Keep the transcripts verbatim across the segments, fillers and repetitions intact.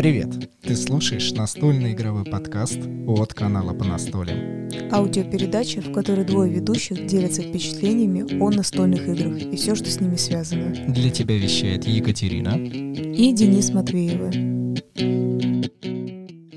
Привет! Ты слушаешь настольный игровой подкаст от канала «Понастолим». Аудиопередача, в которой двое ведущих делятся впечатлениями о настольных играх и все, что с ними связано. Для тебя вещает Екатерина и Денис Матвеева.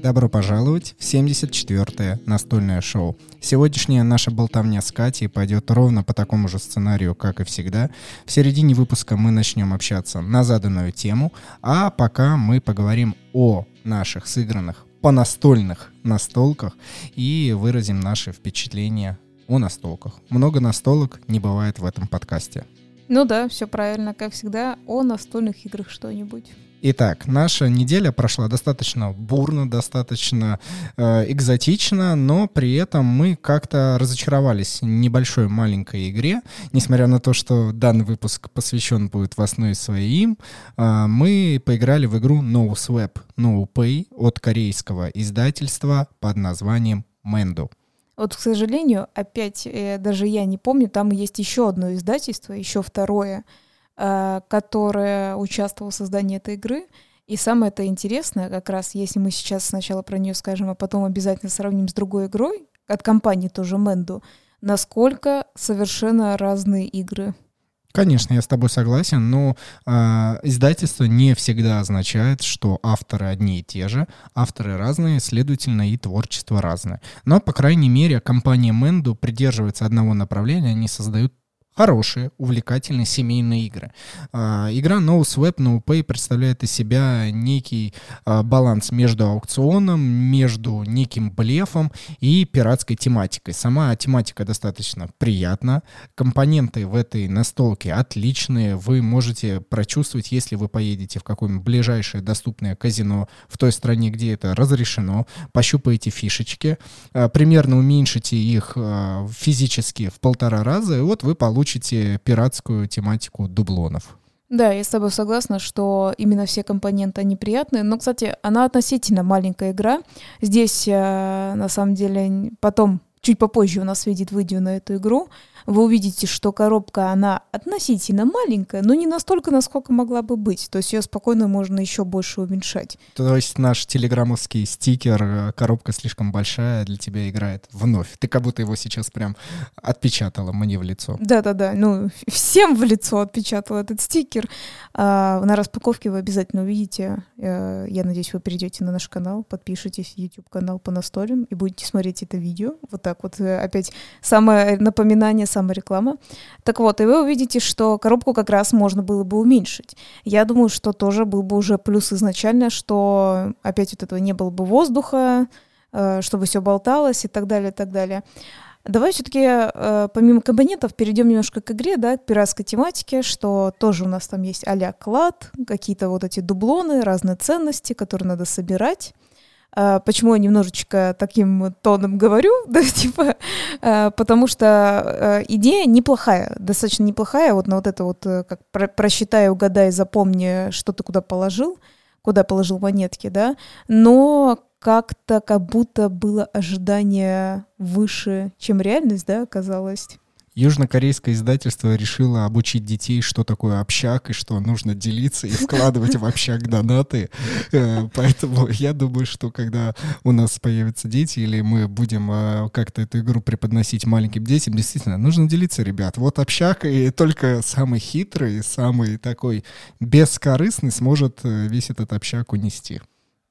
Добро пожаловать в семьдесят четвёртое настольное шоу. Сегодняшняя наша болтовня с Катей пойдет ровно по такому же сценарию, как и всегда. В середине выпуска мы начнем общаться на заданную тему, а пока мы поговорим о наших сыгранных понастольных настолках и выразим наши впечатления о настолках. Много настолок не бывает в этом подкасте. Ну да, все правильно, как всегда, о настольных играх что-нибудь. Итак, наша неделя прошла достаточно бурно, достаточно э, экзотично, но при этом мы как-то разочаровались в небольшой маленькой игре. Несмотря на то, что данный выпуск посвящен будет в основе своей им, э, мы поиграли в игру No Swap, No Pay от корейского издательства под названием Mandoo. Вот, к сожалению, опять, э, даже я не помню, там есть еще одно издательство, еще второе, которая участвовала в создании этой игры. И самое это интересное, как раз если мы сейчас сначала про нее скажем, а потом обязательно сравним с другой игрой, от компании тоже Mandoo, насколько совершенно разные игры. Конечно, я с тобой согласен, но э, издательство не всегда означает, что авторы одни и те же, авторы разные, следовательно, и творчество разное. Но, по крайней мере, компания Mandoo придерживается одного направления, они создают хорошие, увлекательные семейные игры. А, игра No Swap, No Pay представляет из себя некий а, баланс между аукционом, между неким блефом и пиратской тематикой. Сама тематика достаточно приятна. Компоненты в этой настолке отличные. Вы можете прочувствовать, если вы поедете в какое-нибудь ближайшее доступное казино в той стране, где это разрешено, пощупаете фишечки, а, примерно уменьшите их а, физически в полтора раза, и вот вы получите Учите пиратскую тематику дублонов. Да, я с тобой согласна, что именно все компоненты, они приятные. Но, кстати, она относительно маленькая игра. Здесь, на самом деле, потом, чуть попозже у нас выйдет видео на эту игру. Вы увидите, что коробка, она относительно маленькая, но не настолько, насколько могла бы быть. То есть ее спокойно можно еще больше уменьшать. То есть наш телеграммовский стикер «Коробка слишком большая» для тебя играет вновь. Ты как будто его сейчас прям отпечатала мне в лицо. Да-да-да, ну всем в лицо отпечатала этот стикер. А, на распаковке вы обязательно увидите. Я надеюсь, вы перейдете на наш канал, подпишитесь, YouTube-канал «Понастолим» и будете смотреть это видео. Вот так вот опять самое напоминание, самореклама. Так вот, и вы увидите, что коробку как раз можно было бы уменьшить. Я думаю, что тоже был бы уже плюс изначально, что опять вот этого не было бы воздуха, чтобы все болталось и так далее, и так далее. Давай все-таки помимо компонентов перейдем немножко к игре, да, к пиратской тематике, что тоже у нас там есть а-ля клад, какие-то вот эти дублоны, разные ценности, которые надо собирать. Почему я немножечко таким тоном говорю, да, типа, потому что идея неплохая, достаточно неплохая, вот на вот это вот, как просчитай, угадай, запомни, что ты куда положил, куда положил монетки, да, но как-то как будто было ожидание выше, чем реальность, да, оказалось. Южнокорейское издательство решило обучить детей, что такое общак, и что нужно делиться и вкладывать в общак донаты. Поэтому я думаю, что когда у нас появятся дети, или мы будем как-то эту игру преподносить маленьким детям, действительно, нужно делиться, ребят. Вот общак, и только самый хитрый, самый такой бескорыстный сможет весь этот общак унести.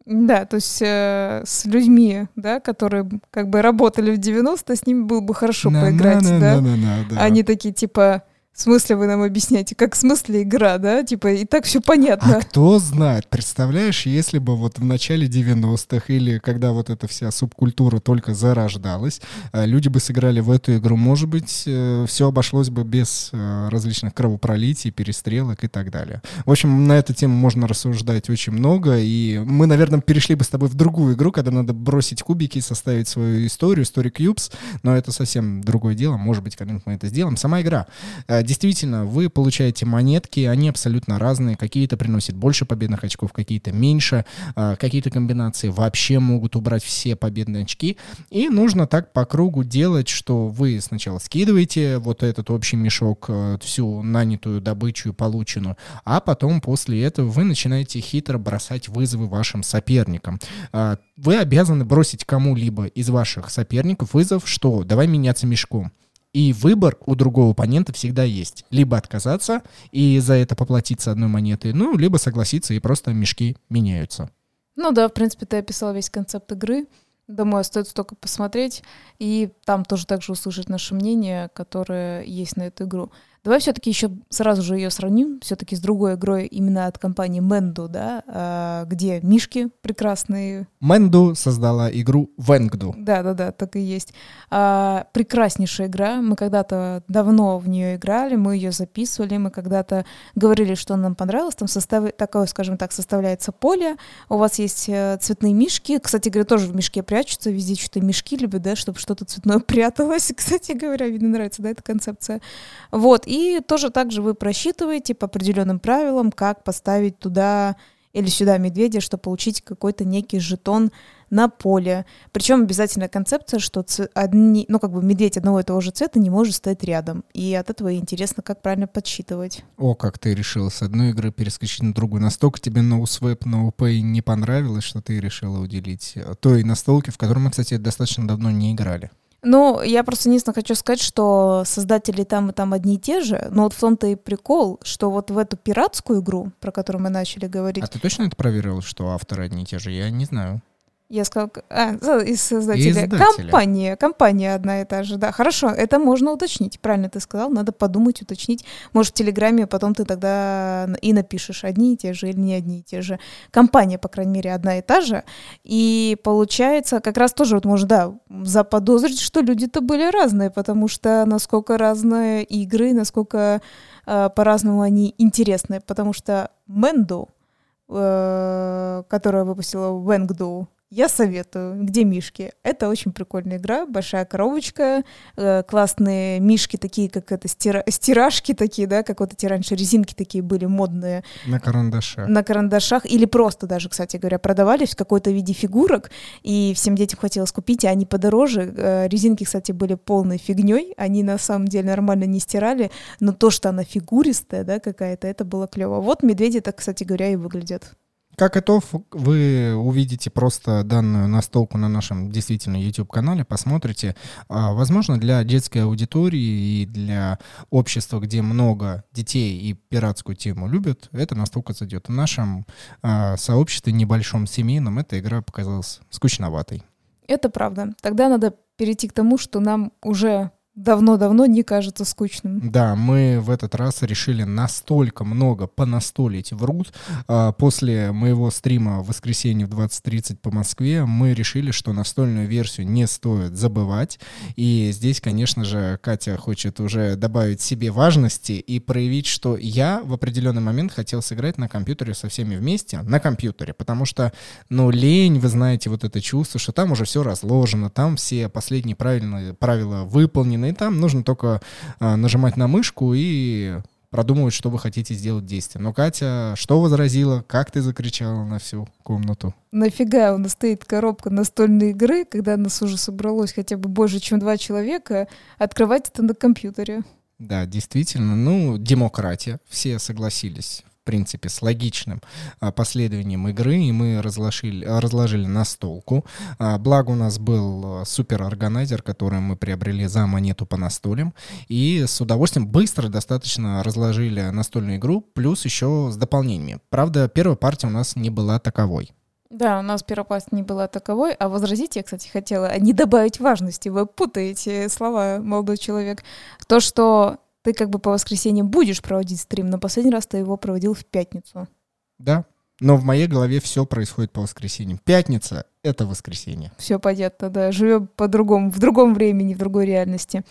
Да, то есть э, с людьми, да, которые как бы работали в девяностые, с ними было бы хорошо на, поиграть, на, да? На, на, на, да. Они такие, типа, в смысле вы нам объясняете, как в смысле игра, да? Типа, и так все понятно. А кто знает, представляешь, если бы вот в начале девяностых или когда вот эта вся субкультура только зарождалась, люди бы сыграли в эту игру, может быть, все обошлось бы без различных кровопролитий, перестрелок и так далее. В общем, на эту тему можно рассуждать очень много, и мы, наверное, перешли бы с тобой в другую игру, когда надо бросить кубики, составить свою историю, Story Cubes, но это совсем другое дело, может быть, когда-нибудь мы это сделаем. Сама игра — Действительно, вы получаете монетки, они абсолютно разные. Какие-то приносят больше победных очков, какие-то меньше. Какие-то комбинации вообще могут убрать все победные очки. И нужно так по кругу делать, что вы сначала скидываете вот этот общий мешок, всю нанятую добычу и полученную, а потом после этого вы начинаете хитро бросать вызовы вашим соперникам. Вы обязаны бросить кому-либо из ваших соперников вызов, что «давай меняться мешком». И выбор у другого оппонента всегда есть. Либо отказаться и за это поплатиться одной монетой, ну, либо согласиться и просто мешки меняются. Ну да, в принципе, ты описал весь концепт игры. Думаю, остается только посмотреть и там тоже также услышать наше мнение, которое есть на эту игру. Давай все-таки еще сразу же ее сравним, все-таки с другой игрой именно от компании Mandoo, да, где мишки прекрасные. Mandoo создала игру Wendu. Да-да-да, так и есть. Прекраснейшая игра. Мы когда-то давно в нее играли, мы ее записывали, мы когда-то говорили, что нам понравилось. Там состав... такое, скажем так, составляется поле. У вас есть цветные мишки. Кстати говоря, тоже в мешке прячутся. Везде что-то мешки любят, да, чтобы что-то цветное пряталось. Кстати говоря, видно, нравится, да, эта концепция. Вот. И тоже также вы просчитываете по определенным правилам, как поставить туда или сюда медведя, чтобы получить какой-то некий жетон на поле. Причем обязательно концепция, что ц... одни, ну, как бы медведь одного и того же цвета не может стоять рядом. И от этого интересно, как правильно подсчитывать. О, как ты решила с одной игры перескочить на другую. Настолько тебе No Swap, No Pay не понравилось, что ты решила уделить той настолке, в которой мы, кстати, достаточно давно не играли. Ну, я просто единственное хочу сказать, что создатели там и там одни и те же, но вот в том-то и прикол, что вот в эту пиратскую игру, про которую мы начали говорить... А ты точно это проверил, что авторы одни и те же? Я не знаю. Я сказала... А, из создателя. Компания, компания одна и та же, да. Хорошо, это можно уточнить. Правильно ты сказал, надо подумать, уточнить. Может, в Телеграме потом ты тогда и напишешь, одни и те же или не одни и те же. Компания, по крайней мере, одна и та же. И получается, как раз тоже вот можно, да, заподозрить, что люди-то были разные, потому что насколько разные игры, насколько э, по-разному они интересны. Потому что Mandoo, э, которая выпустила Wendu, я советую. Где мишки? Это очень прикольная игра, большая коробочка, э, классные мишки такие, как это, стира- стирашки такие, да, как вот эти раньше резинки такие были модные. На карандашах. На карандашах. Или просто даже, кстати говоря, продавались в какой-то виде фигурок, и всем детям хотелось купить, а они подороже. Э, резинки, кстати, были полной фигней, они на самом деле нормально не стирали, но то, что она фигуристая, да, какая-то, это было клево. Вот медведи так, кстати говоря, и выглядят. Как готов, вы увидите просто данную настолку на нашем действительно YouTube-канале, посмотрите. Возможно, для детской аудитории и для общества, где много детей и пиратскую тему любят, эта настолка зайдет. В нашем сообществе, небольшом семейном, эта игра показалась скучноватой. Это правда. Тогда надо перейти к тому, что нам уже... давно-давно не кажется скучным. Да, мы в этот раз решили настолько много понастолить в Root. После моего стрима в воскресенье в двадцать тридцать по Москве мы решили, что настольную версию не стоит забывать. И здесь, конечно же, Катя хочет уже добавить себе важности и проявить, что я в определенный момент хотел сыграть на компьютере со всеми вместе, на компьютере, потому что, ну, лень, вы знаете, вот это чувство, что там уже все разложено, там все последние правильные правила выполнены, и там нужно только а, нажимать на мышку и продумывать, что вы хотите сделать действие. Но Катя, что возразила? Как ты закричала на всю комнату? Нафига у нас стоит коробка настольной игры, когда нас уже собралось хотя бы больше, чем два человека, открывать это на компьютере? Да, действительно. Ну, демократия. Все согласились. В принципе, с логичным последованием игры, и мы разложили, разложили настолку. Благо у нас был суперорганайзер, который мы приобрели за монету Понастолим, и с удовольствием быстро достаточно разложили настольную игру, плюс еще с дополнениями. Правда, первая партия у нас не была таковой. Да, у нас первая партия не была таковой, а возразить я, кстати, хотела не добавить важности, вы путаете слова, молодой человек. То, что... Ты как бы по воскресеньям будешь проводить стрим, но последний раз ты его проводил в пятницу. Да, но в моей голове все происходит по воскресеньям. Пятница — это воскресенье. Все понятно, да. Живем по-другому, в другом времени, в другой реальности.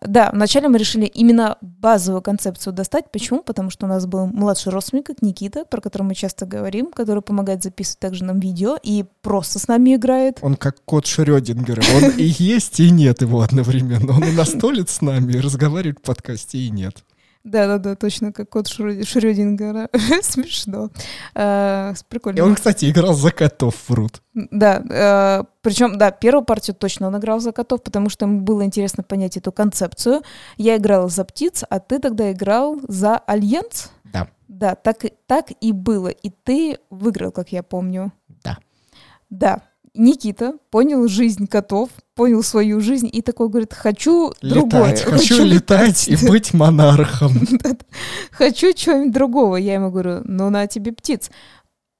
Да, вначале мы решили именно базовую концепцию достать. Почему? Потому что у нас был младший родственник Никита, про которого мы часто говорим, который помогает записывать также нам видео и просто с нами играет. Он как кот Шрёдингера. Он и есть, и нет его одновременно. Он и настолит с нами, и разговаривает в подкасте, и нет. Да-да-да, точно, как кот Шрёдингера. Смешно. А, прикольно. И он, кстати, играл за котов в Root. Да, а, причем, да, первую партию точно он играл за котов, потому что ему было интересно понять эту концепцию. Я играла за птиц, а ты тогда играл за Альянс? Да. Да, так, так и было. И ты выиграл, как я помню. Да. Да. Никита понял жизнь котов, понял свою жизнь и такой говорит: хочу летать, другое. Хочу, хочу летать, летать и быть монархом. Хочу чего-нибудь другого. Я ему говорю: ну на тебе птиц.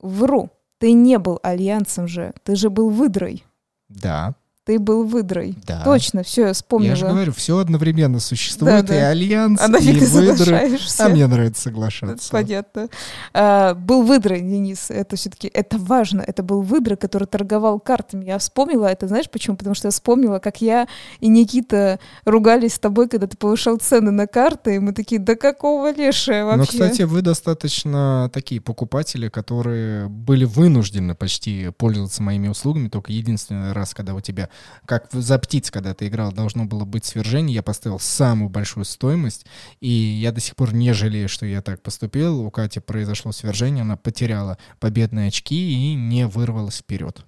Вру, ты не был альянсом же, ты же был выдрой. Да. Ты был выдрой. Да. Точно, все, я вспомнила. Я же говорю, все одновременно существует, да, да. И альянс, а и выдры. А мне нравится соглашаться. Понятно. А, был выдрой, Денис, это все-таки, это важно, это был выдрой, который торговал картами. Я вспомнила это, знаешь почему? Потому что я вспомнила, как я и Никита ругались с тобой, когда ты повышал цены на карты, и мы такие, да какого лешего вообще? Ну, кстати, вы достаточно такие покупатели, которые были вынуждены почти пользоваться моими услугами, только единственный раз, когда у тебя как за птиц, когда ты играл, должно было быть свержение, я поставил самую большую стоимость, и я до сих пор не жалею, что я так поступил. У Кати произошло свержение, она потеряла победные очки и не вырвалась вперед.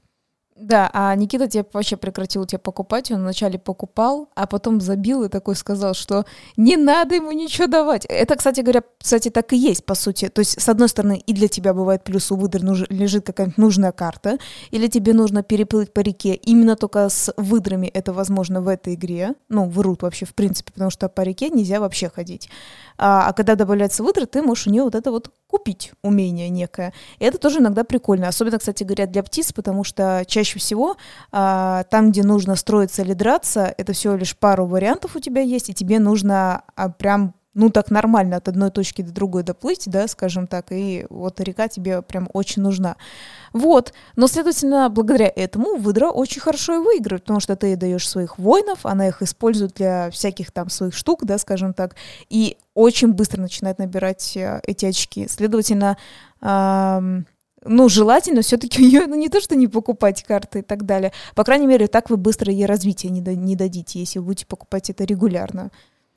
Да, а Никита тебе вообще прекратил тебя покупать, он вначале покупал, а потом забил и такой сказал, что не надо ему ничего давать. Это, кстати говоря, кстати, так и есть, по сути. То есть, с одной стороны, и для тебя бывает плюс, у выдры нуж- лежит какая-нибудь нужная карта, или тебе нужно переплыть по реке. Именно только с выдрами это возможно в этой игре, ну, в Root вообще, в принципе, потому что по реке нельзя вообще ходить. А, а когда добавляется выдра, ты можешь у нее вот это вот купить умение некое. И это тоже иногда прикольно. Особенно, кстати говоря, для птиц, потому что чаще Чаще всего а, там, где нужно строиться или драться, это всего лишь пару вариантов у тебя есть, и тебе нужно а, прям, ну так нормально от одной точки до другой доплыть, да, скажем так, и вот река тебе прям очень нужна. Вот, но, следовательно, благодаря этому выдра очень хорошо и выигрывает, потому что ты ей даешь своих воинов, она их использует для всяких там своих штук, да, скажем так, и очень быстро начинает набирать а, эти очки. Следовательно, а, ну, желательно все-таки у нее, ну, не то, что не покупать карты и так далее. По крайней мере, так вы быстро ей развитие не, до, не дадите, если вы будете покупать это регулярно.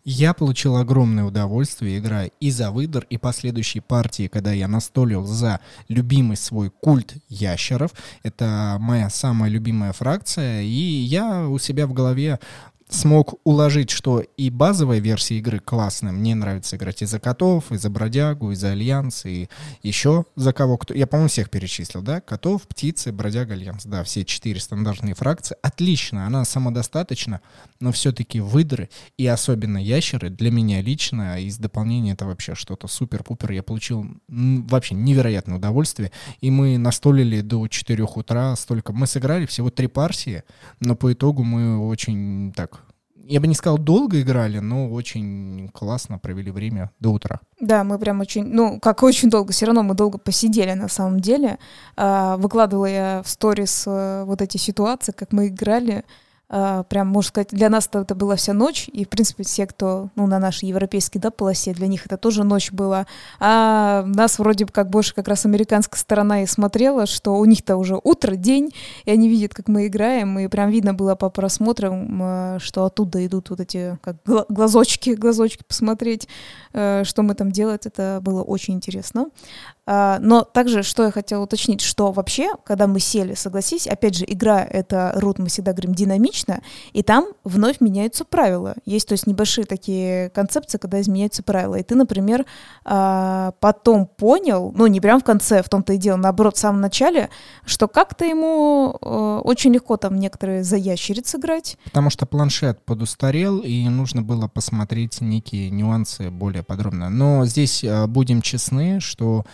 Я получил огромное удовольствие, играя и за выдр, и последующие партии, когда я настолил за любимый свой культ ящеров. Это моя самая любимая фракция, и я у себя в голове смог уложить, что и базовая версия игры классная. Мне нравится играть и за котов, и за бродягу, и за альянс, и еще за кого кто. Я, по-моему, всех перечислил, да? Котов, птицы, бродяга, альянс. Да, все четыре стандартные фракции. Отлично, она самодостаточна, но все-таки выдры и особенно ящеры для меня лично из дополнения это вообще что-то супер-пупер. Я получил вообще невероятное удовольствие. И мы настолили до четырёх утра столько. Мы сыграли всего три партии, но по итогу мы очень так, я бы не сказал, долго играли, но очень классно провели время до утра. Да, мы прям очень, ну, как очень долго, все равно мы долго посидели на самом деле. Выкладывала я в сторис вот эти ситуации, как мы играли. Прям, можно сказать, для нас это была вся ночь, и, в принципе, все, кто, ну, на нашей европейской, да, полосе, для них это тоже ночь была. А нас вроде бы как больше как раз американская сторона и смотрела, что у них-то уже утро, день, и они видят, как мы играем, и прям видно было по просмотрам, что оттуда идут вот эти как глазочки, глазочки посмотреть, что мы там делаем, это было очень интересно. Но также, что я хотела уточнить, что вообще, когда мы сели, согласись, опять же, игра это Root, мы всегда говорим, динамично, и там вновь меняются правила. Есть, то есть, небольшие такие концепции, когда изменяются правила. И ты, например, потом понял, ну, не прям в конце, в том-то и дело, наоборот, в самом начале, что как-то ему очень легко там некоторые за ящериц играть. Потому что планшет подустарел, и нужно было посмотреть некие нюансы более подробно. Но здесь будем честны, что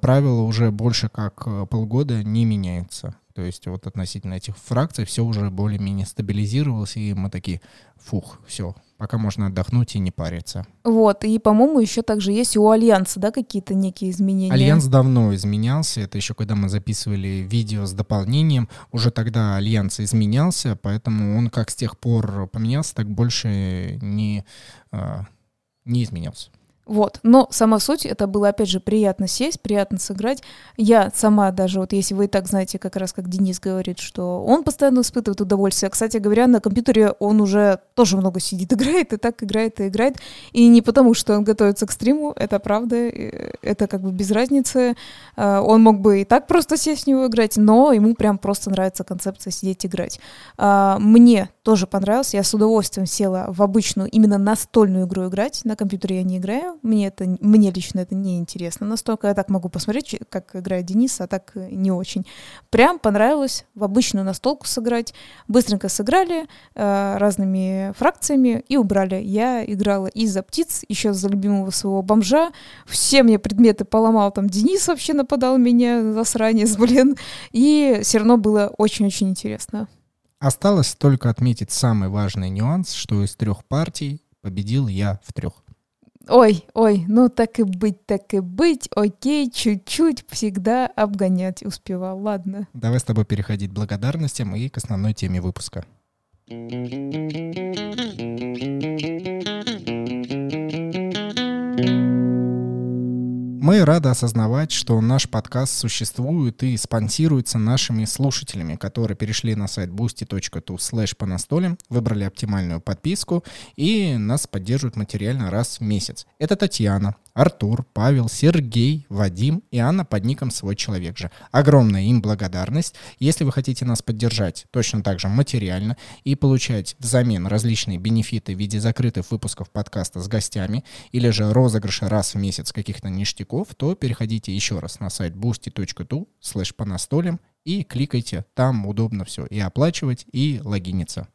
правила уже больше как полгода не меняются. То есть вот относительно этих фракций все уже более-менее стабилизировалось, и мы такие, фух, все, пока можно отдохнуть и не париться. Вот, и, по-моему, еще также есть у Альянса, да, какие-то некие изменения? Альянс давно изменялся, это еще когда мы записывали видео с дополнением, уже тогда Альянс изменялся, поэтому он как с тех пор поменялся, так больше не, не изменялся. Вот. Но сама суть, это было, опять же, приятно сесть, приятно сыграть. Я сама даже, вот если вы и так знаете, как раз как Денис говорит, что он постоянно испытывает удовольствие. Кстати говоря, на компьютере он уже тоже много сидит, играет, и так играет, и играет. И не потому, что он готовится к стриму, это правда, это как бы без разницы. Он мог бы и так просто сесть в него играть, но ему прям просто нравится концепция сидеть играть. Мне тоже понравилось, я с удовольствием села в обычную, именно настольную игру играть. На компьютере я не играю. Мне, это, мне лично это не интересно настолько. Я так могу посмотреть, как играет Денис, а так не очень. Прям понравилось в обычную настолку сыграть. Быстренько сыграли э, разными фракциями и убрали. Я играла и за птиц, еще за любимого своего бомжа. Все мне предметы поломал. Там Денис вообще нападал меня, засранец, блин. И все равно было очень-очень интересно. Осталось только отметить самый важный нюанс, что из трех партий победил я в трех. Ой, ой, ну так и быть, так и быть, окей, чуть-чуть, всегда обгонять успевал, ладно. Давай с тобой переходить к благодарностям и к основной теме выпуска. Мы рады осознавать, что наш подкаст существует и спонсируется нашими слушателями, которые перешли на сайт бусти точка ту слэш понастолим, выбрали оптимальную подписку и нас поддерживают материально раз в месяц. Это Татьяна, Артур, Павел, Сергей, Вадим и Анна под ником «Свой человек же». Огромная им благодарность. Если вы хотите нас поддержать точно так же материально и получать взамен различные бенефиты в виде закрытых выпусков подкаста с гостями или же розыгрыша раз в месяц каких-то ништяков, то переходите еще раз на сайт бусти точка ту слэш понастолим и кликайте. Там удобно все и оплачивать, и логиниться.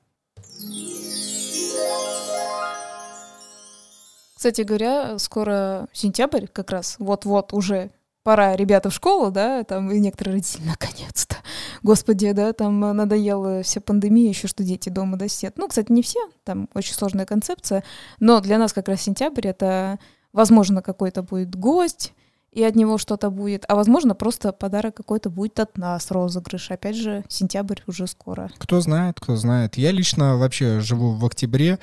Кстати говоря, скоро сентябрь как раз, вот-вот уже пора, ребята, в школу, да, там и некоторые родители, наконец-то, господи, да, там надоела вся пандемия, еще что дети дома, да, сидят. Ну, кстати, не все, там очень сложная концепция, но для нас как раз сентябрь — это, возможно, какой-то будет гость, и от него что-то будет, а, возможно, просто подарок какой-то будет от нас, розыгрыш. Опять же, сентябрь уже скоро. Кто знает, кто знает. Я лично вообще живу в октябре.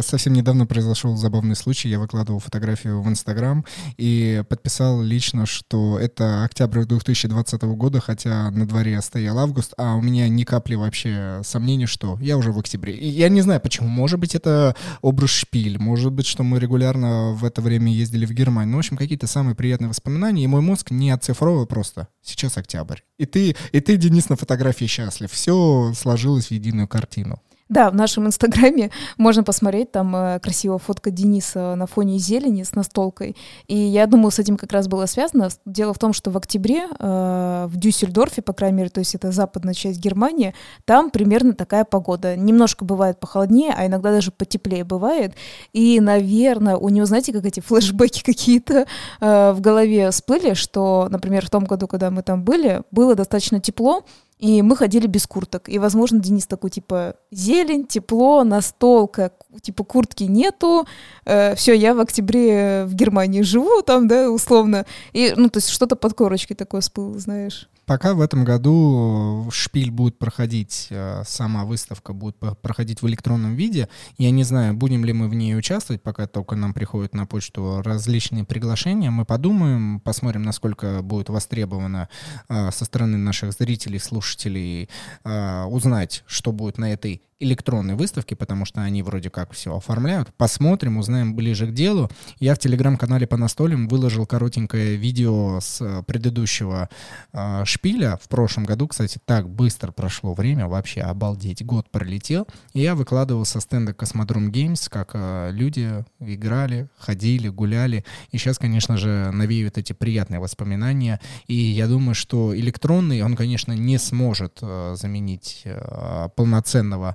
Совсем недавно произошел забавный случай. Я выкладывал фотографию в Инстаграм и подписал лично, что это октябрь две тысячи двадцатого года, хотя на дворе стоял август, а у меня ни капли вообще сомнений, что я уже в октябре. И я не знаю, почему. Может быть, это образ Шпиль, может быть, что мы регулярно в это время ездили в Германию. Ну, в общем, какие-то самые приятные воспоминания. воспоминаний, и мой мозг не оцифровывает просто. Сейчас октябрь. И ты, и ты, Денис, на фотографии счастлив. Все сложилось в единую картину. Да, в нашем Инстаграме можно посмотреть, там э, красивая фотка Дениса на фоне зелени с настолкой. И я думаю, с этим как раз было связано. Дело в том, что в октябре э, в Дюссельдорфе, по крайней мере, то есть это западная часть Германии, там примерно такая погода. Немножко бывает похолоднее, а иногда даже потеплее бывает. И, наверное, у него, знаете, как эти флешбеки какие-то э, в голове всплыли, что, например, в том году, когда мы там были, было достаточно тепло, и мы ходили без курток. И, возможно, Денис такой, типа, зелень, тепло, настолка, типа, куртки нету, э, все, я в октябре в Германии живу там, да, условно. И, ну, то есть что-то под корочкой такое всплыло, знаешь. Пока в этом году Шпиль будет проходить, сама выставка будет проходить в электронном виде. Я не знаю, будем ли мы в ней участвовать, пока только нам приходят на почту различные приглашения. Мы подумаем, посмотрим, насколько будет востребовано со стороны наших зрителей, слушателей узнать, что будет на этой электронной выставки, потому что они вроде как все оформляют. Посмотрим, узнаем ближе к делу. Я в телеграм-канале «Понастолим» выложил коротенькое видео с предыдущего э, шпиля. В прошлом году, кстати, так быстро прошло время, вообще обалдеть, год пролетел. И я выкладывал со стенда «Космодром Геймс», как э, люди играли, ходили, гуляли. И сейчас, конечно же, навеют эти приятные воспоминания. И я думаю, что электронный, он, конечно, не сможет э, заменить э, полноценного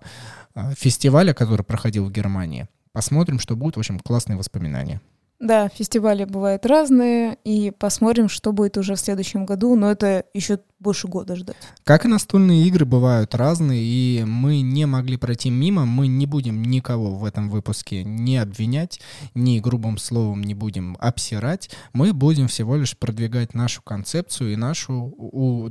фестиваля, который проходил в Германии. Посмотрим, что будет. В общем, классные воспоминания. Да, фестивали бывают разные, и посмотрим, что будет уже в следующем году. Но это еще больше года ждать. Как и настольные игры бывают разные, и мы не могли пройти мимо, мы не будем никого в этом выпуске не обвинять, ни грубым словом не будем обсирать, мы будем всего лишь продвигать нашу концепцию и нашу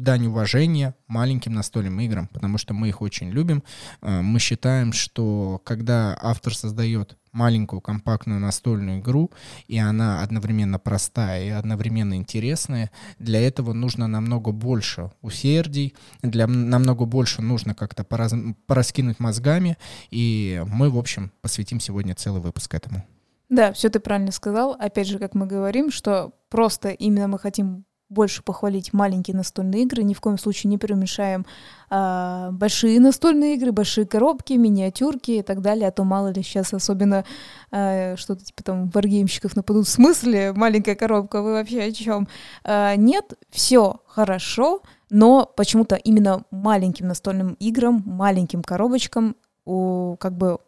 дань уважения маленьким настольным играм, потому что мы их очень любим, мы считаем, что когда автор создает маленькую компактную настольную игру, и она одновременно простая и одновременно интересная, для этого нужно намного больше усердий, для, намного больше нужно как-то пораз, пораскинуть мозгами, и мы, в общем, посвятим сегодня целый выпуск этому. Да, все ты правильно сказал. Опять же, как мы говорим, что просто именно мы хотим больше похвалить маленькие настольные игры, ни в коем случае не преуменьшаем а, большие настольные игры, большие коробки, миниатюрки и так далее, а то мало ли сейчас особенно а, что-то типа там варгеймщиков нападут. В смысле? Маленькая коробка, вы вообще о чем? А, нет, все хорошо, но почему-то именно маленьким настольным играм, маленьким коробочкам у, как бы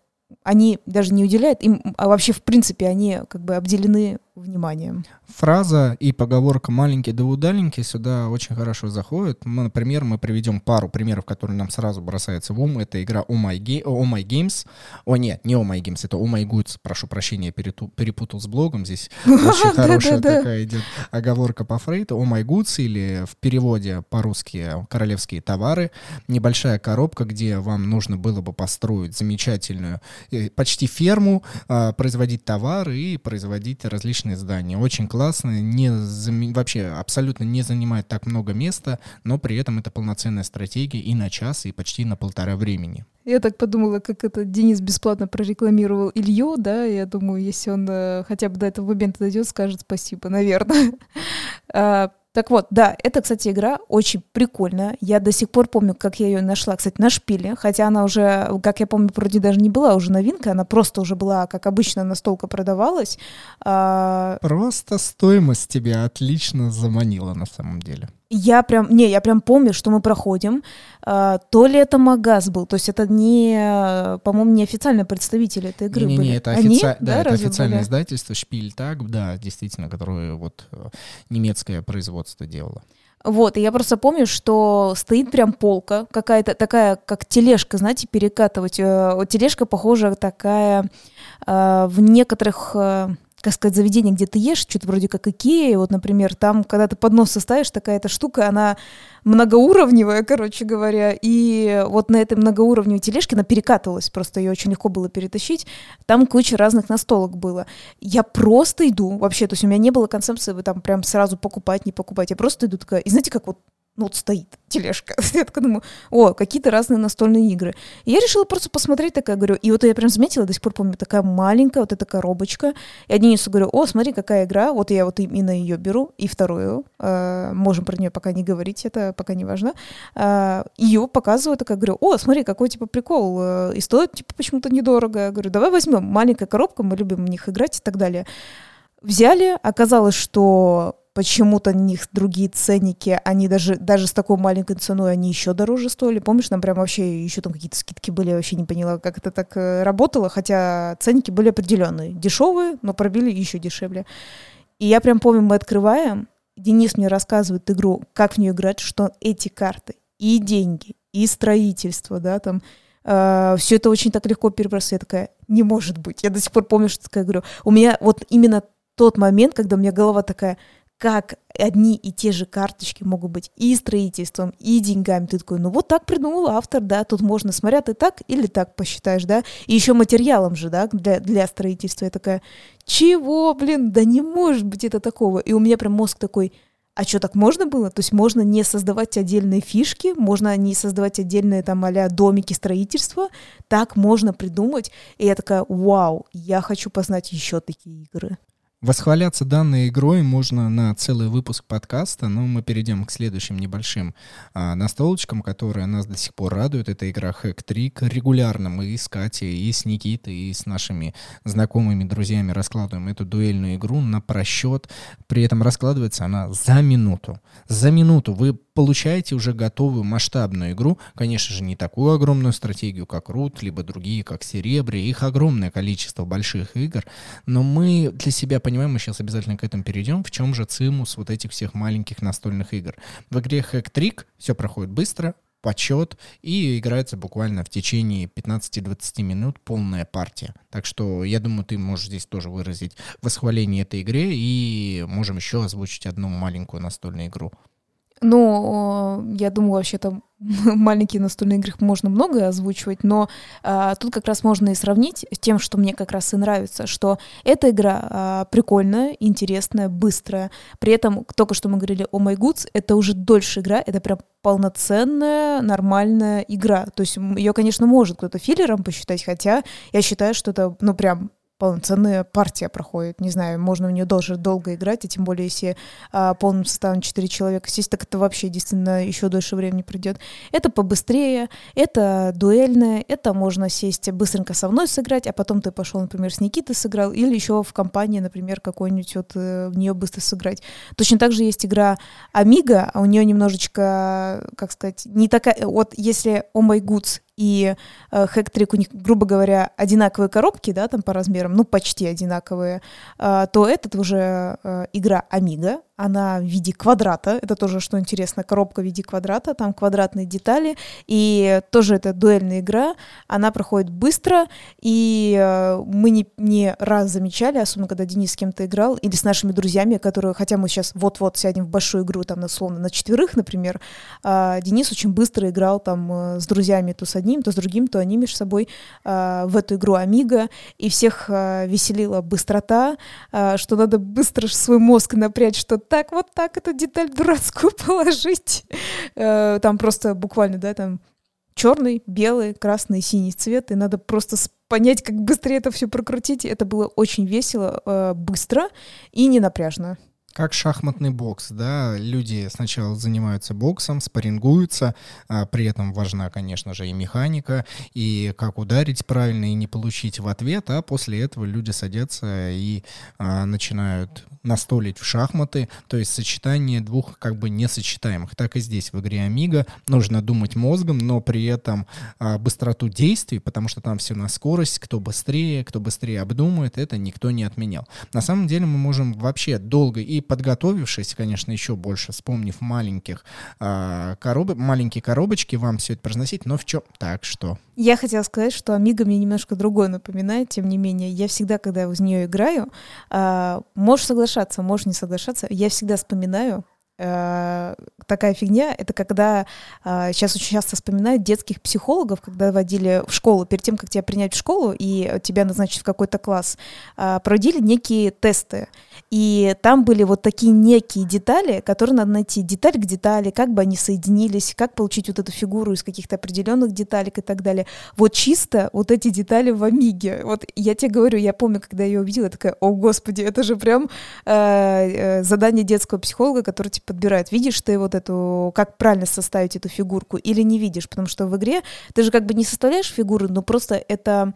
они даже не уделяют им, а вообще, в принципе, они как бы обделены вниманием. Фраза и поговорка «маленький да удаленький» сюда очень хорошо заходит. Мы, например, мы приведем пару примеров, которые нам сразу бросаются в ум. Это игра Oh My, Ga- Oh My Games. О, нет, не Oh My Games, это Oh My Goods. Прошу прощения, я перету- перепутал с блогом. Здесь очень хорошая такая идет оговорка по Фрейду. Oh My Goods, или в переводе по-русски «королевские товары». Небольшая коробка, где вам нужно было бы построить замечательную почти ферму, производить товары и производить различные здания. Очень классные, не зам... вообще абсолютно не занимает так много места, но при этом это полноценная стратегия и на час, и почти на полтора времени. Я так подумала, как это Денис бесплатно прорекламировал Илью, да, я думаю, если он хотя бы до этого момента дойдет, скажет спасибо, наверное. Так вот, да, это, кстати, игра очень прикольная. Я до сих пор помню, как я ее нашла, кстати, на Шпиле, хотя она уже, как я помню, вроде даже не была уже новинкой, она просто уже была, как обычно, настолько продавалась. А... Просто стоимость тебя отлично заманила на самом деле. Я прям, не, я прям помню, что мы проходим, а, то ли это магаз был, то есть это не, по-моему, не официальные представители этой игры не, были. Не, это, офици... Они? Да, да, это официальное были? Издательство «Шпильтаг», да, действительно, которое вот немецкое производство делало. Вот, и я просто помню, что стоит прям полка, какая-то такая, как тележка, знаете, перекатывать. Тележка, похожа такая в некоторых... как сказать, заведение, где ты ешь, что-то вроде как Икея, вот, например, там, когда ты поднос составишь, такая-то штука, она многоуровневая, короче говоря, и вот на этой многоуровневой тележке она перекатывалась, просто ее очень легко было перетащить, там куча разных настолок было. Я просто иду, вообще, то есть у меня не было концепции там прям сразу покупать, не покупать, я просто иду такая, и знаете, как вот, ну вот стоит тележка. Я такая думаю, о, какие-то разные настольные игры. И я решила просто посмотреть, такая, говорю, и вот я прям заметила, до сих пор помню, такая маленькая вот эта коробочка. Я Денису говорю, о, смотри, какая игра, вот я вот именно ее беру, и вторую, э, можем про нее пока не говорить, это пока не важно, э, ее показываю, такая, говорю, о, смотри, какой типа прикол, э, и стоит типа почему-то недорого. Я говорю, давай возьмем, маленькая коробка, мы любим в них играть и так далее. Взяли, оказалось, что... Почему-то у них другие ценники, они даже, даже с такой маленькой ценой они еще дороже стоили. Помнишь, нам прям вообще еще там какие-то скидки были, я вообще не поняла, как это так работало, хотя ценники были определенные. Дешевые, но пробили еще дешевле. И я прям помню, мы открываем, Денис мне рассказывает игру, как в нее играть, что эти карты и деньги, и строительство, да, там... Uh, все это очень так легко перебросить. Я такая, не может быть. Я до сих пор помню, что такая говорю. У меня вот именно тот момент, когда у меня голова такая... как одни и те же карточки могут быть и строительством, и деньгами. Ты такой, ну вот так придумал автор, да, тут можно, смотря ты так или так посчитаешь, да, и еще материалом же, да, для, для строительства. Я такая, чего, блин, да не может быть это такого. И у меня прям мозг такой, а что, так можно было? То есть можно не создавать отдельные фишки, можно не создавать отдельные там а-ля домики строительства, так можно придумать. И я такая, вау, я хочу познать еще такие игры. Восхваляться данной игрой можно на целый выпуск подкаста, но мы перейдем к следующим небольшим а, настолочкам, которые нас до сих пор радуют. Это игра Хектрик. Регулярно мы и с Катей, и с Никитой, и с нашими знакомыми, друзьями раскладываем эту дуэльную игру на просчет. При этом раскладывается она за минуту. За минуту вы получаете уже готовую масштабную игру. Конечно же, не такую огромную стратегию, как Root, либо другие, как Серебря. Их огромное количество больших игр. Но мы для себя понимаем, понимаю, мы сейчас обязательно к этому перейдем. В чем же цимус вот этих всех маленьких настольных игр? В игре Хектрик все проходит быстро, подсчет, и играется буквально в течение пятнадцати-двадцати минут полная партия. Так что, я думаю, ты можешь здесь тоже выразить восхваление этой игре, и можем еще озвучить одну маленькую настольную игру. Ну, я думаю, вообще-то маленькие настольные игры можно многое озвучивать, но а, тут как раз можно и сравнить с тем, что мне как раз и нравится, что эта игра а, прикольная, интересная, быстрая. При этом, только что мы говорили о Oh My Goods, это уже дольше игра, это прям полноценная, нормальная игра. То есть ее, конечно, может кто-то филлером посчитать, хотя я считаю, что это, ну, прям... полноценная партия проходит. Не знаю, можно в нее даже долго играть, и тем более, если а, полным составом четыре человека сесть, так это вообще действительно еще дольше времени придет. Это побыстрее, это дуэльное, это можно сесть быстренько со мной сыграть, а потом ты пошел, например, с Никитой сыграл, или еще в компании, например, какой-нибудь вот в нее быстро сыграть. Точно так же есть игра Амиго, а у нее немножечко, как сказать, не такая... Вот если Oh My Goods и э, Хектрик, у них, грубо говоря, одинаковые коробки, да, там по размерам, ну, почти одинаковые, э, то этот уже э, игра Амиго, она в виде квадрата, это тоже, что интересно, коробка в виде квадрата, там квадратные детали, и тоже это дуэльная игра, она проходит быстро, и э, мы не, не раз замечали, особенно когда Денис с кем-то играл, или с нашими друзьями, которые, хотя мы сейчас вот-вот сядем в большую игру, там, условно, на четверых, например, э, Денис очень быстро играл там э, с друзьями, то с одним, то с другим, то они между собой э, в эту игру Амиго, и всех э, веселила быстрота, э, что надо быстро свой мозг напрячь, что так, вот так эту деталь дурацкую положить. Э, там просто буквально, да, там черный, белый, красный, синий цвет, и надо просто понять, как быстрее это все прокрутить. Это было очень весело, э, быстро и ненапряжно. Как шахматный бокс, да, люди сначала занимаются боксом, спаррингуются, а при этом важна, конечно же, и механика, и как ударить правильно, и не получить в ответ, а после этого люди садятся и а, начинают настолить в шахматы, то есть сочетание двух как бы несочетаемых. Так и здесь в игре Амиго нужно думать мозгом, но при этом а, быстроту действий, потому что там все на скорость, кто быстрее, кто быстрее обдумает, это никто не отменял. На самом деле мы можем вообще долго и подготовившись, конечно, еще больше, вспомнив маленьких э, коробок, маленькие коробочки, вам все это произносить, но в чем? Так что. Я хотела сказать, что Амиго мне немножко другое напоминает, тем не менее, я всегда, когда в нее играю, э, можешь соглашаться, можешь не соглашаться, я всегда вспоминаю, э, такая фигня, это когда, э, сейчас очень часто вспоминают детских психологов, когда водили в школу, перед тем, как тебя принять в школу и тебя назначат в какой-то класс, э, проводили некие тесты. И там были вот такие некие детали, которые надо найти деталь к детали, как бы они соединились, как получить вот эту фигуру из каких-то определенных деталек и так далее. Вот чисто вот эти детали в Амиге. Вот я тебе говорю, я помню, когда я ее увидела, я такая, о господи, это же прям э, задание детского психолога, который тебе подбирает. Видишь ты вот эту, как правильно составить эту фигурку или не видишь, потому что в игре ты же как бы не составляешь фигуру, но просто это...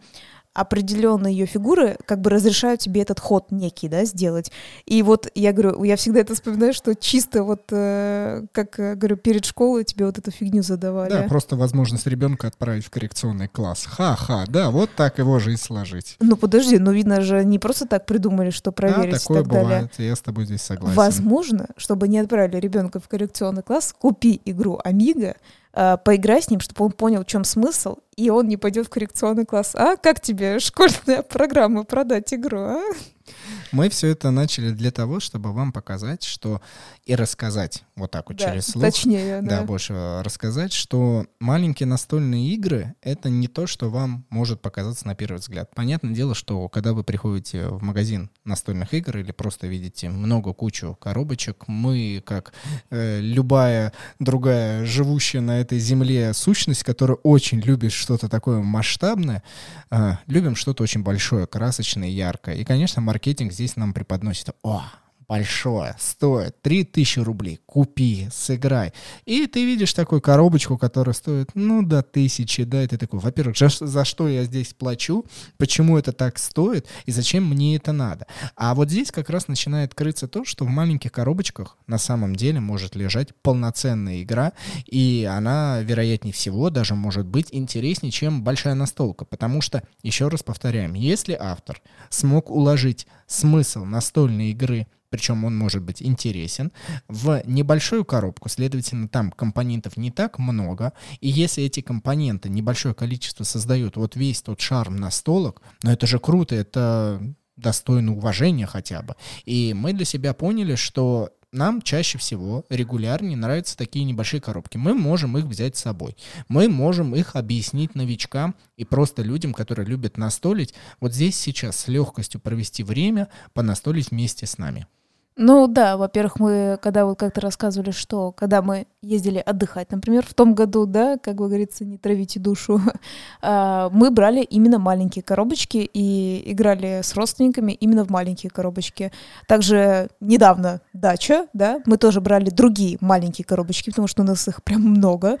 определенные ее фигуры как бы разрешают тебе этот ход некий, да, сделать. И вот я говорю, я всегда это вспоминаю, что чисто вот, э, как говорю, перед школой тебе вот эту фигню задавали. Да, просто возможность ребенка отправить в коррекционный класс. Ха-ха, да, вот так его же и сложить. Ну подожди, ну видно же, не просто так придумали, что проверить, да, и так бывает, далее. Да, такое бывает, я с тобой здесь согласен. Возможно, чтобы не отправили ребенка в коррекционный класс, купи игру Амиго, поиграй с ним, чтобы он понял, в чем смысл, и он не пойдет в коррекционный класс. А как тебе школьная программа продать игру, а? Мы все это начали для того, чтобы вам показать, что и рассказать, вот так вот, да, через слух. Точнее, да. Да, больше рассказать, что маленькие настольные игры — это не то, что вам может показаться на первый взгляд. Понятное дело, что когда вы приходите в магазин настольных игр или просто видите много, кучу коробочек, мы, как э, любая другая живущая на этой земле сущность, которая очень любит что-то такое масштабное, э, любим что-то очень большое, красочное, яркое. И, конечно, маркетинг здесь нам преподносит. О, большое, стоит три тысячи рублей, купи, сыграй. И ты видишь такую коробочку, которая стоит, ну, до тысячи, да, и ты такой, во-первых, за что я здесь плачу, почему это так стоит и зачем мне это надо. А вот здесь как раз начинает крыться то, что в маленьких коробочках на самом деле может лежать полноценная игра, и она, вероятнее всего, даже может быть интереснее, чем большая настолка, потому что, еще раз повторяем, если автор смог уложить смысл настольной игры, причем он может быть интересен, в небольшую коробку, следовательно, там компонентов не так много, и если эти компоненты, небольшое количество, создают вот весь тот шарм настолок, ну это же круто, это достойно уважения хотя бы. И мы для себя поняли, что нам чаще всего регулярнее нравятся такие небольшие коробки. Мы можем их взять с собой. Мы можем их объяснить новичкам и просто людям, которые любят настолить. Вот здесь сейчас с легкостью провести время, понастолить вместе с нами. Ну да, во-первых, мы когда вот как-то рассказывали, что когда мы ездили отдыхать, например, в том году, да, как бы говорится, не травите душу, мы брали именно маленькие коробочки и играли с родственниками именно в маленькие коробочки. Также недавно дача, да, мы тоже брали другие маленькие коробочки, потому что у нас их прям много,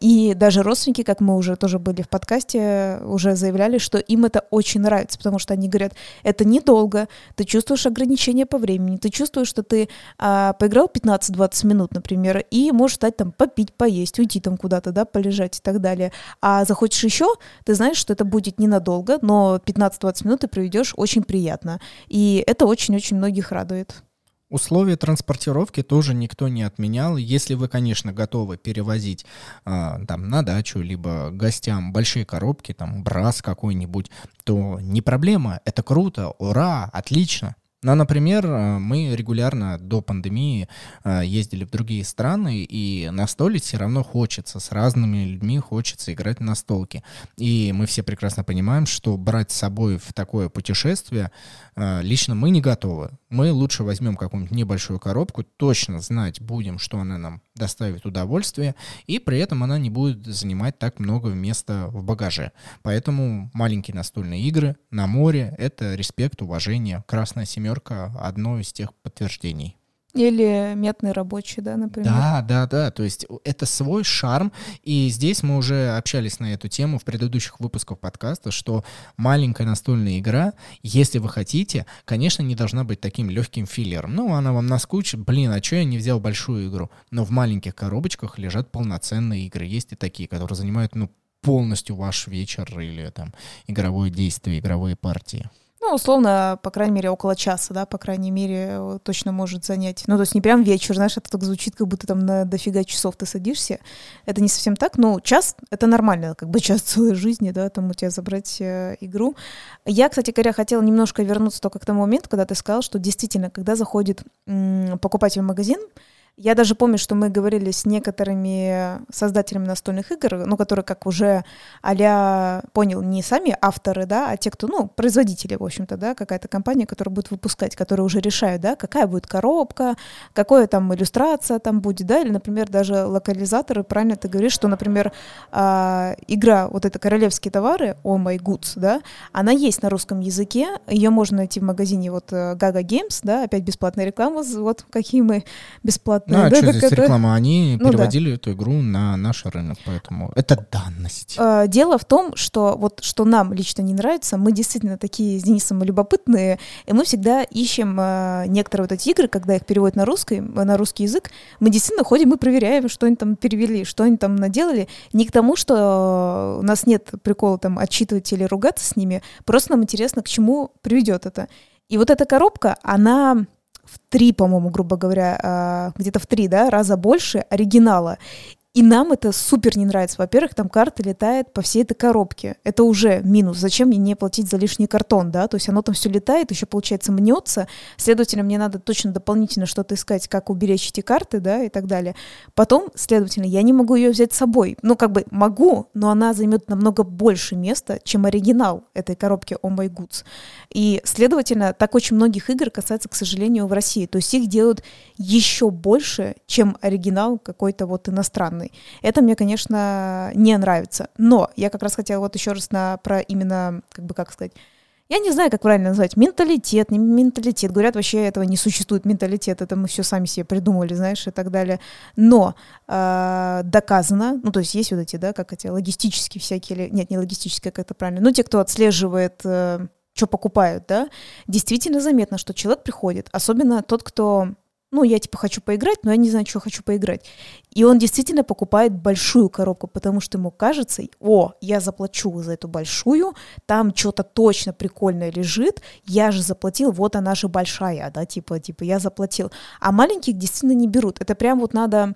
и даже родственники, как мы уже тоже были в подкасте, уже заявляли, что им это очень нравится, потому что они говорят, это недолго, ты чувствуешь ограничения по времени, ты чувствуешь, что ты а, поиграл пятнадцать-двадцать минут, например, и можешь стать там попить, поесть, уйти там куда-то, да, полежать и так далее. А захочешь еще, ты знаешь, что это будет ненадолго, но пятнадцать-двадцать минут ты проведешь очень приятно. И это очень-очень многих радует. Условия транспортировки тоже никто не отменял. Если вы, конечно, готовы перевозить э, там, на дачу, либо гостям большие коробки, там, брас какой-нибудь, то не проблема, это круто, ура, отлично. Но, например, мы регулярно до пандемии ездили в другие страны, и настолить все равно хочется. С разными людьми хочется играть в настолки. И мы все прекрасно понимаем, что брать с собой в такое путешествие лично мы не готовы. Мы лучше возьмем какую-нибудь небольшую коробку, точно знать будем, что она нам доставит удовольствие, и при этом она не будет занимать так много места в багаже. Поэтому маленькие настольные игры на море — это респект, уважение, красная семерка. Одно из тех подтверждений. Или мятный рабочий, да, например. Да, да, да, то есть это свой шарм, и здесь мы уже общались на эту тему в предыдущих выпусках подкаста, что маленькая настольная игра, если вы хотите, конечно, не должна быть таким легким филлером. Ну, она вам наскучит, блин, а что я не взял большую игру? Но в маленьких коробочках лежат полноценные игры, есть и такие, которые занимают, ну, полностью ваш вечер или там игровое действие, игровые партии. Ну, условно, по крайней мере, около часа, да, по крайней мере, точно может занять. Ну, то есть не прям вечер, знаешь, это так звучит, как будто там на дофига часов ты садишься. Это не совсем так, но час — это нормально, как бы час целой жизни, да, там у тебя забрать э, игру. Я, кстати говоря, хотела немножко вернуться только к тому моменту, когда ты сказал, что действительно, когда заходит м- покупатель в магазин, я даже помню, что мы говорили с некоторыми создателями настольных игр, ну, которые, как уже а-ля понял, не сами авторы, да, а те, кто, ну, производители, в общем-то, да, какая-то компания, которая будет выпускать, которые уже решают, да, какая будет коробка, какая там иллюстрация там будет, да, или, например, даже локализаторы, правильно ты говоришь, что, например, игра, вот это королевские товары, Oh My Goods, да, она есть на русском языке, ее можно найти в магазине вот Гага Геймс, да, опять бесплатная реклама, вот какие мы бесплатные. Ну, да, а да, что здесь это... реклама? Они ну, переводили да. эту игру на наш рынок, поэтому это данность. Дело в том, что вот что нам лично не нравится, мы действительно такие с Денисом любопытные, и мы всегда ищем некоторые вот эти игры, когда их переводят на русский, на русский язык, мы действительно ходим и проверяем, что они там перевели, что они там наделали. Не к тому, что у нас нет прикола там отчитывать или ругаться с ними, просто нам интересно, к чему приведет это. И вот эта коробка, она... в три, по-моему, грубо говоря, где-то в три, да, раза больше оригинала. И нам это супер не нравится. Во-первых, там карта летает по всей этой коробке. Это уже минус. Зачем мне не платить за лишний картон, да? То есть оно там все летает, еще, получается, мнется. Следовательно, мне надо точно дополнительно что-то искать, как уберечь эти карты, да, и так далее. Потом, следовательно, я не могу ее взять с собой. Ну, как бы могу, но она займет намного больше места, чем оригинал этой коробки Oh My Goods. И, следовательно, так очень многих игр касается, к сожалению, в России. То есть их делают еще больше, чем оригинал какой-то вот иностранный. Это мне, конечно, не нравится. Но я как раз хотела вот еще раз на, про именно, как бы, как сказать, Я не знаю, как правильно назвать. Менталитет, не менталитет. Говорят, вообще этого не существует, менталитет. Это мы все сами себе придумали, знаешь, и так далее. Но э, доказано, ну, то есть есть вот эти, да, как эти логистические всякие, нет, не логистические, как это правильно, ну, те, кто отслеживает, э, что покупают, да, действительно заметно, что человек приходит, особенно тот, кто... ну, я типа хочу поиграть, но я не знаю, что хочу поиграть. И он действительно покупает большую коробку, потому что ему кажется, о, я заплачу за эту большую, там что-то точно прикольное лежит, я же заплатил, вот она же большая, да, типа, типа я заплатил. А маленьких действительно не берут. Это прям вот надо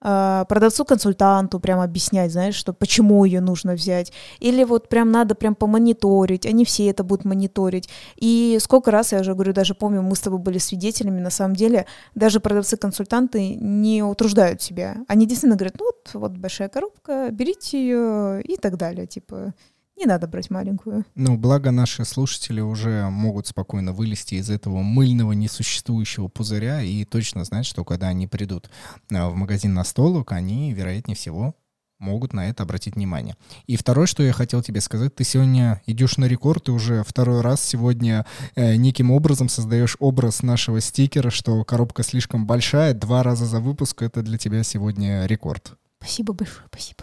э, продавцу-консультанту прям объяснять, знаешь, что, почему ее нужно взять. Или вот прям надо прям помониторить, они все это будут мониторить. И сколько раз, я уже говорю, даже помню, мы с тобой были свидетелями, на самом деле, даже продавцы-консультанты не утруждают себя. Они действительно говорят, ну вот, вот большая коробка, берите ее и так далее, типа... Не надо брать маленькую. Ну, благо наши слушатели уже могут спокойно вылезти из этого мыльного несуществующего пузыря и точно знать, что когда они придут в магазин настолок, они, вероятнее всего, могут на это обратить внимание. И второе, что я хотел тебе сказать, ты сегодня идешь на рекорд, и уже второй раз сегодня э, неким образом создаешь образ нашего стикера, что коробка слишком большая, два раза за выпуск, это для тебя сегодня рекорд. Спасибо большое, спасибо.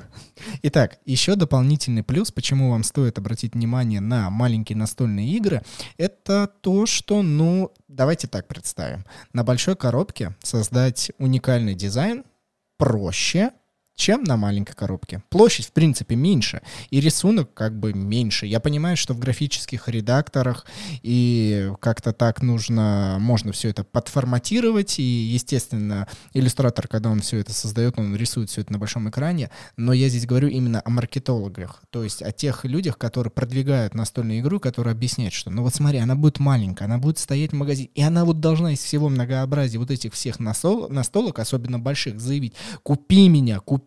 Итак, еще дополнительный плюс, почему вам стоит обратить внимание на маленькие настольные игры, это то, что, ну, давайте так представим. На большой коробке создать уникальный дизайн проще, чем на маленькой коробке. Площадь, в принципе, меньше, и рисунок как бы меньше. Я понимаю, что в графических редакторах и как-то так нужно, можно все это подформатировать, и, естественно, иллюстратор, когда он все это создает, он рисует все это на большом экране, но я здесь говорю именно о маркетологах, то есть о тех людях, которые продвигают настольную игру, которые объясняют, что, ну вот смотри, она будет маленькая, она будет стоять в магазине, и она вот должна из всего многообразия вот этих всех настол- настолок, особенно больших, заявить: «Купи меня, купи».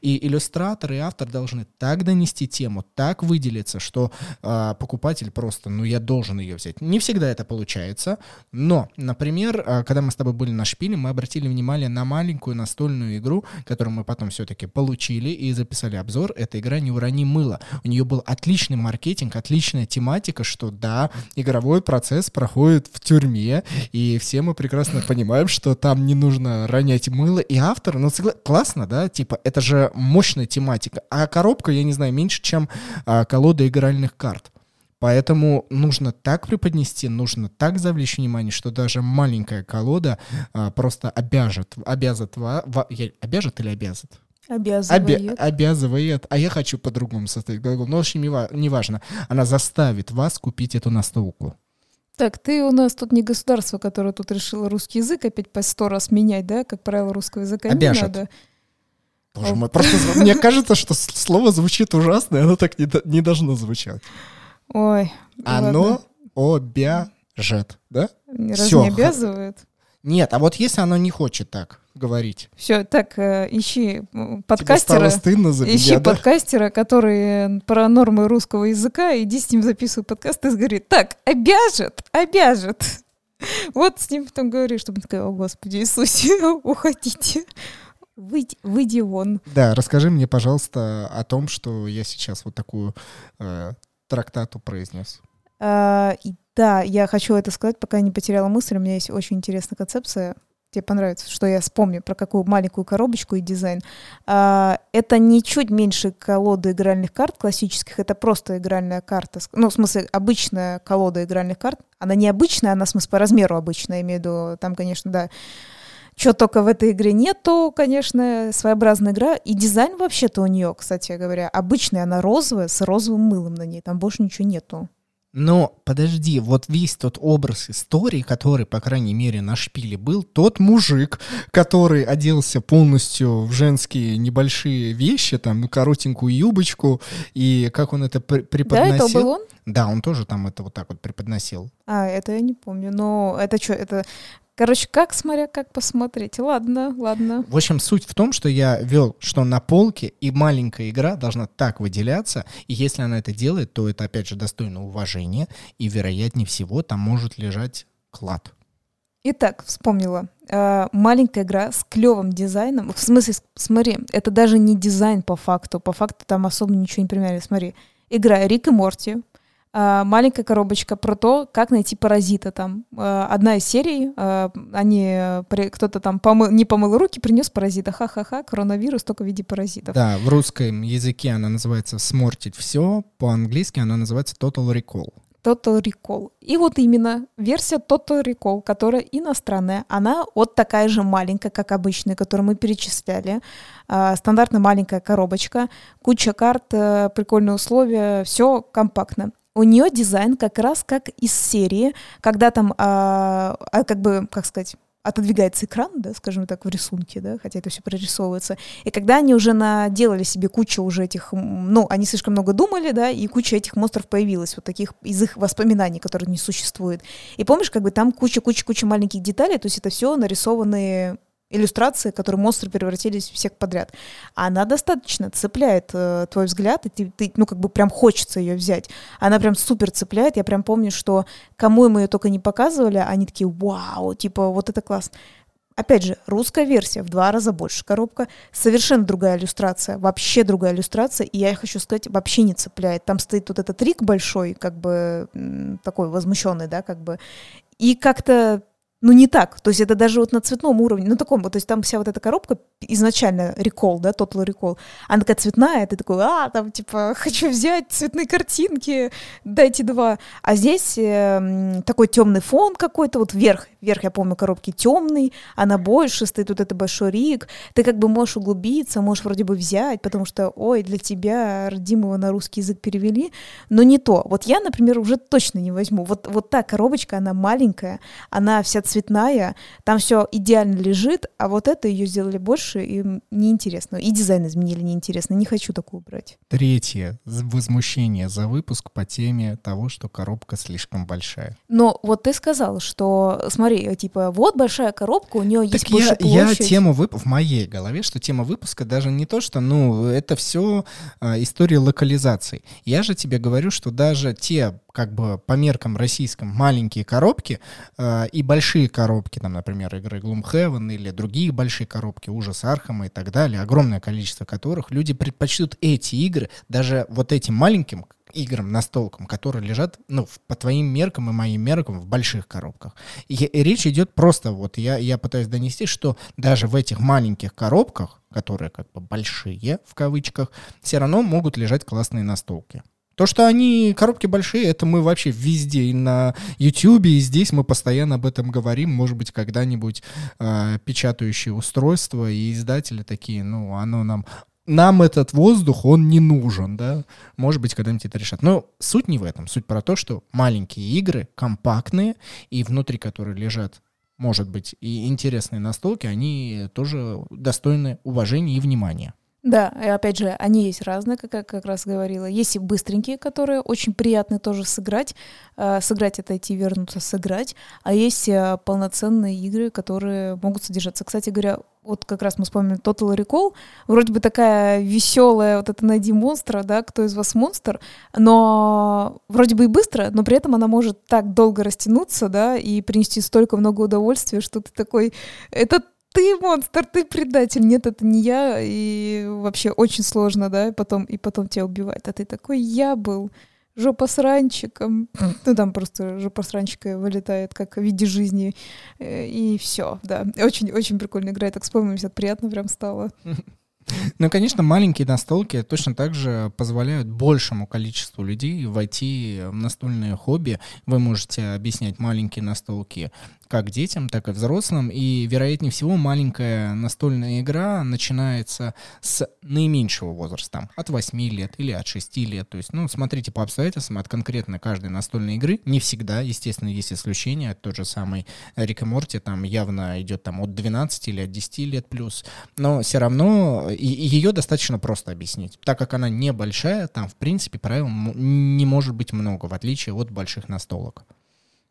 И иллюстратор, и автор должны так донести тему, так выделиться, что э, покупатель просто, ну, я должен ее взять. Не всегда это получается, но, например, э, когда мы с тобой были на Шпиле, мы обратили внимание на маленькую настольную игру, которую мы потом все-таки получили и записали обзор. Это игра «Не урони мыло». У нее был отличный маркетинг, отличная тематика, что да, игровой процесс проходит в тюрьме, и все мы прекрасно понимаем, что там не нужно ронять мыло. И автор, ну, согла... классно, да, типа, это же мощная тематика. А коробка, я не знаю, меньше, чем а, колода игральных карт. Поэтому нужно так преподнести, нужно так завлечь внимание, что даже маленькая колода а, просто обяжет. Обязат, во, во, я, обяжет или обязат? Обязывает. Обе, обязывает. А я хочу по-другому составить глагол. Но очень неважно. Она заставит вас купить эту настолку. Так, ты у нас тут не государство, которое тут решило русский язык опять по сто раз менять, да? Как правило, русского языка обяжет. Не надо. Боже мой, просто мне кажется, что слово звучит ужасно, и оно так не, не должно звучать. Ой, оно ладно. Обяжет, да? Раз Всё. Не обязывает? Нет, а вот если оно не хочет так говорить. Все, так, э, ищи подкастера, за ищи меня, подкастера, да? Который про нормы русского языка, иди с ним записывай подкаст, и говорит: так, обяжет, обяжет. Вот с ним потом говори, чтобы он такой: о, Господи Иисусе, уходите. Выйди, выйди вон. Да, расскажи мне, пожалуйста, о том, что я сейчас вот такую э, трактату произнес. А, да, я хочу это сказать, пока не потеряла мысль. У меня есть очень интересная концепция. Тебе понравится, что я вспомню про какую маленькую коробочку и дизайн. А, это не чуть меньше колоды игральных карт классических, это просто игральная карта. Ну, в смысле, обычная колода игральных карт. Она не обычная, она, в смысле, по размеру обычная, я имею в виду. Там, конечно, да... Чего только в этой игре нету, конечно, своеобразная игра. И дизайн вообще-то у нее, кстати говоря, обычная, она розовая, с розовым мылом на ней, там больше ничего нету. Но подожди, вот весь тот образ истории, который, по крайней мере, на Шпиле был, тот мужик, который оделся полностью в женские небольшие вещи, там, коротенькую юбочку, и как он это преподносил. Да, это был он? Да, он тоже там это вот так вот преподносил. А, это я не помню, но это что, это... Короче, как смотря, как посмотреть. Ладно, ладно. В общем, суть в том, что я вел, что на полке и маленькая игра должна так выделяться, и если она это делает, то это, опять же, достойно уважения, и, вероятнее всего, там может лежать клад. Итак, вспомнила. Маленькая игра с клевым дизайном. В смысле, смотри, это даже не дизайн по факту. По факту там особо ничего не примеряли. Смотри, игра «Рик и Морти». маленькая коробочка про то, как найти паразита там. Одна из серий, они, кто-то там помыл, не помыл руки, принес паразита. Ха-ха-ха, коронавирус только в виде паразитов. Да, в русском языке она называется «Смортить всё», по-английски она называется «Total Recall». Total Recall. И вот именно версия Total Recall, которая иностранная, она вот такая же маленькая, как обычная, которую мы перечисляли. Стандартная маленькая коробочка, куча карт, прикольные условия, все компактно. У нее дизайн как раз как из серии, когда там, а, а, как бы, как сказать, отодвигается экран, да, скажем так, в рисунке, да, хотя это все прорисовывается. И когда они уже наделали себе кучу уже этих, ну, они слишком много думали, да, и куча этих монстров появилась, вот таких из их воспоминаний, которые не существует. И помнишь, как бы там куча-куча-куча маленьких деталей, то есть это все нарисованные иллюстрации, которые монстры превратились всех подряд. Она достаточно цепляет э, твой взгляд, и ты, ты, ну, как бы прям хочется ее взять. Она прям супер цепляет. Я прям помню, что кому мы ее только не показывали, они такие, вау, типа, вот это классно. Опять же, русская версия, в два раза больше коробка, совершенно другая иллюстрация, вообще другая иллюстрация, и я хочу сказать, вообще не цепляет. Там стоит вот этот Рик большой, как бы, такой возмущенный, да, как бы, и как-то ну, не так. То есть это даже вот на цветном уровне, на таком вот, то есть там вся вот эта коробка изначально Recall, да, Total Recall, она такая цветная, ты такой, а, там, типа, хочу взять цветные картинки, дайте два. А здесь э, такой темный фон какой-то, вот вверх, вверх, я помню, коробки темный, она больше, стоит вот это большой Рик, ты как бы можешь углубиться, можешь вроде бы взять, потому что, ой, для тебя родимого на русский язык перевели, но не то. Вот я, например, уже точно не возьму. Вот, вот та коробочка, она маленькая, она вся цветная, там все идеально лежит, а вот это ее сделали больше и неинтересно. И дизайн изменили неинтересно. Не хочу такую брать. Третье. Возмущение за выпуск по теме того, что коробка слишком большая. Но вот ты сказал, что, смотри, типа, вот большая коробка, у нее так есть я, больше площадь. Я тему выпуска, в моей голове, что тема выпуска даже не то, что, ну, это все э, история локализации. Я же тебе говорю, что даже те, как бы, по меркам российским маленькие коробки э, и большие коробки, там, например, игры Gloomhaven или другие большие коробки, Ужас Аркхэма и так далее, огромное количество которых люди предпочтут эти игры, даже вот этим маленьким играм, настолкам, которые лежат, ну, в, по твоим меркам и моим меркам в больших коробках. И, и речь идет просто, вот я, я пытаюсь донести, что даже в этих маленьких коробках, которые как бы большие, в кавычках, все равно могут лежать классные настолки. То, что они, коробки большие, это мы вообще везде, и на Ютьюбе, и здесь мы постоянно об этом говорим. Может быть, когда-нибудь э, печатающие устройства и издатели такие, ну, оно нам... Нам этот воздух, он не нужен, да? Может быть, когда-нибудь это решат. Но суть не в этом. Суть про то, что маленькие игры, компактные, и внутри которых лежат, может быть, и интересные настолки, они тоже достойны уважения и внимания. Да, и опять же, они есть разные, как я как раз говорила. Есть и быстренькие, которые очень приятны тоже сыграть. Сыграть — это идти, вернуться, сыграть. А есть полноценные игры, которые могут содержаться. Кстати говоря, вот как раз мы вспомнили Total Recall. Вроде бы такая веселая, вот это «Найди монстра», да, «Кто из вас монстр?», но вроде бы и быстро, но при этом она может так долго растянуться, да, и принести столько много удовольствия, что ты такой... Это ты монстр, ты предатель, нет, это не я, и вообще очень сложно, да, и потом, и потом тебя убивают, а ты такой, я был жопосранчиком, ну там просто жопосранчика вылетает, как в виде жизни, и все, да, очень-очень прикольно играет, так вспомнилось, так приятно прям стало. Ну, конечно, маленькие настолки точно так же позволяют большему количеству людей войти в настольное хобби. Вы можете объяснять маленькие настолки как детям, так и взрослым. И, вероятнее всего, маленькая настольная игра начинается с наименьшего возраста, от восьми лет или от шести лет. То есть, ну, смотрите по обстоятельствам, от конкретно каждой настольной игры. Не всегда, естественно, есть исключения. Тот же самый Рик и Морти там явно идет там, от двенадцати или от десяти лет плюс. Но все равно... И ее достаточно просто объяснить. Так как она небольшая, там, в принципе, правил не может быть много, в отличие от больших настолок.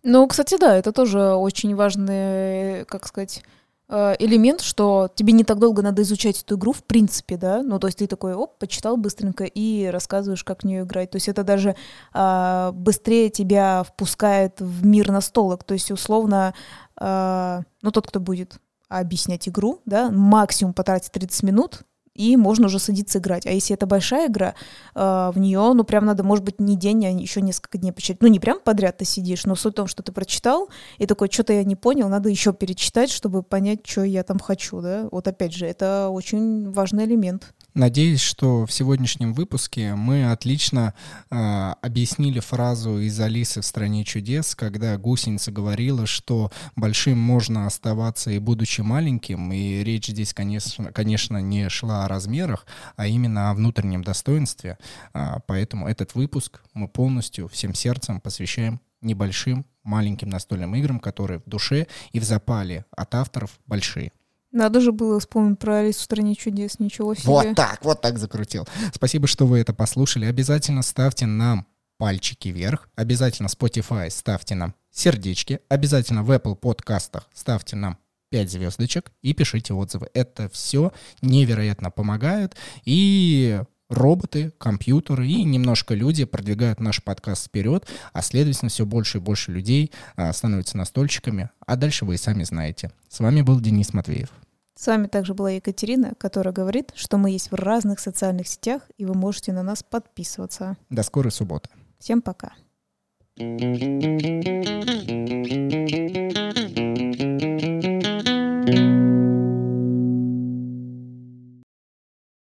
Ну, кстати, да, это тоже очень важный, как сказать, элемент, что тебе не так долго надо изучать эту игру, в принципе, да. Ну, то есть ты такой, оп, почитал быстренько и рассказываешь, как в нее играть. То есть это даже а, быстрее тебя впускает в мир настолок. То есть, условно, а, ну, тот, кто будет объяснять игру, да, максимум потратить тридцать минут, и можно уже садиться играть. А если это большая игра, э, в нее, ну, прям надо, может быть, не день, а еще несколько дней почитать. Ну, не прям подряд ты сидишь, но суть в том, что ты прочитал, и такой, что-то я не понял, надо еще перечитать, чтобы понять, что я там хочу, да. Вот опять же, это очень важный элемент. Надеюсь, что в сегодняшнем выпуске мы отлично э, объяснили фразу из «Алисы в стране чудес», когда гусеница говорила, что большим можно оставаться и будучи маленьким, и речь здесь, конечно, конечно не шла о размерах, а именно о внутреннем достоинстве, э, поэтому этот выпуск мы полностью всем сердцем посвящаем небольшим, маленьким настольным играм, которые в душе и в запале от авторов большие. Надо же было вспомнить про «Алису в стране чудес», ничего себе. Вот так, вот так закрутил. Спасибо, что вы это послушали. Обязательно ставьте нам пальчики вверх, обязательно Spotify ставьте нам сердечки, обязательно в Apple подкастах ставьте нам пять звездочек и пишите отзывы. Это все невероятно помогает, и роботы, компьютеры и немножко люди продвигают наш подкаст вперед, а следовательно все больше и больше людей а, становятся настольщиками, а дальше вы и сами знаете. С вами был Денис Матвеев. С вами также была Екатерина, которая говорит, что мы есть в разных социальных сетях, и вы можете на нас подписываться. До скорой субботы. Всем пока.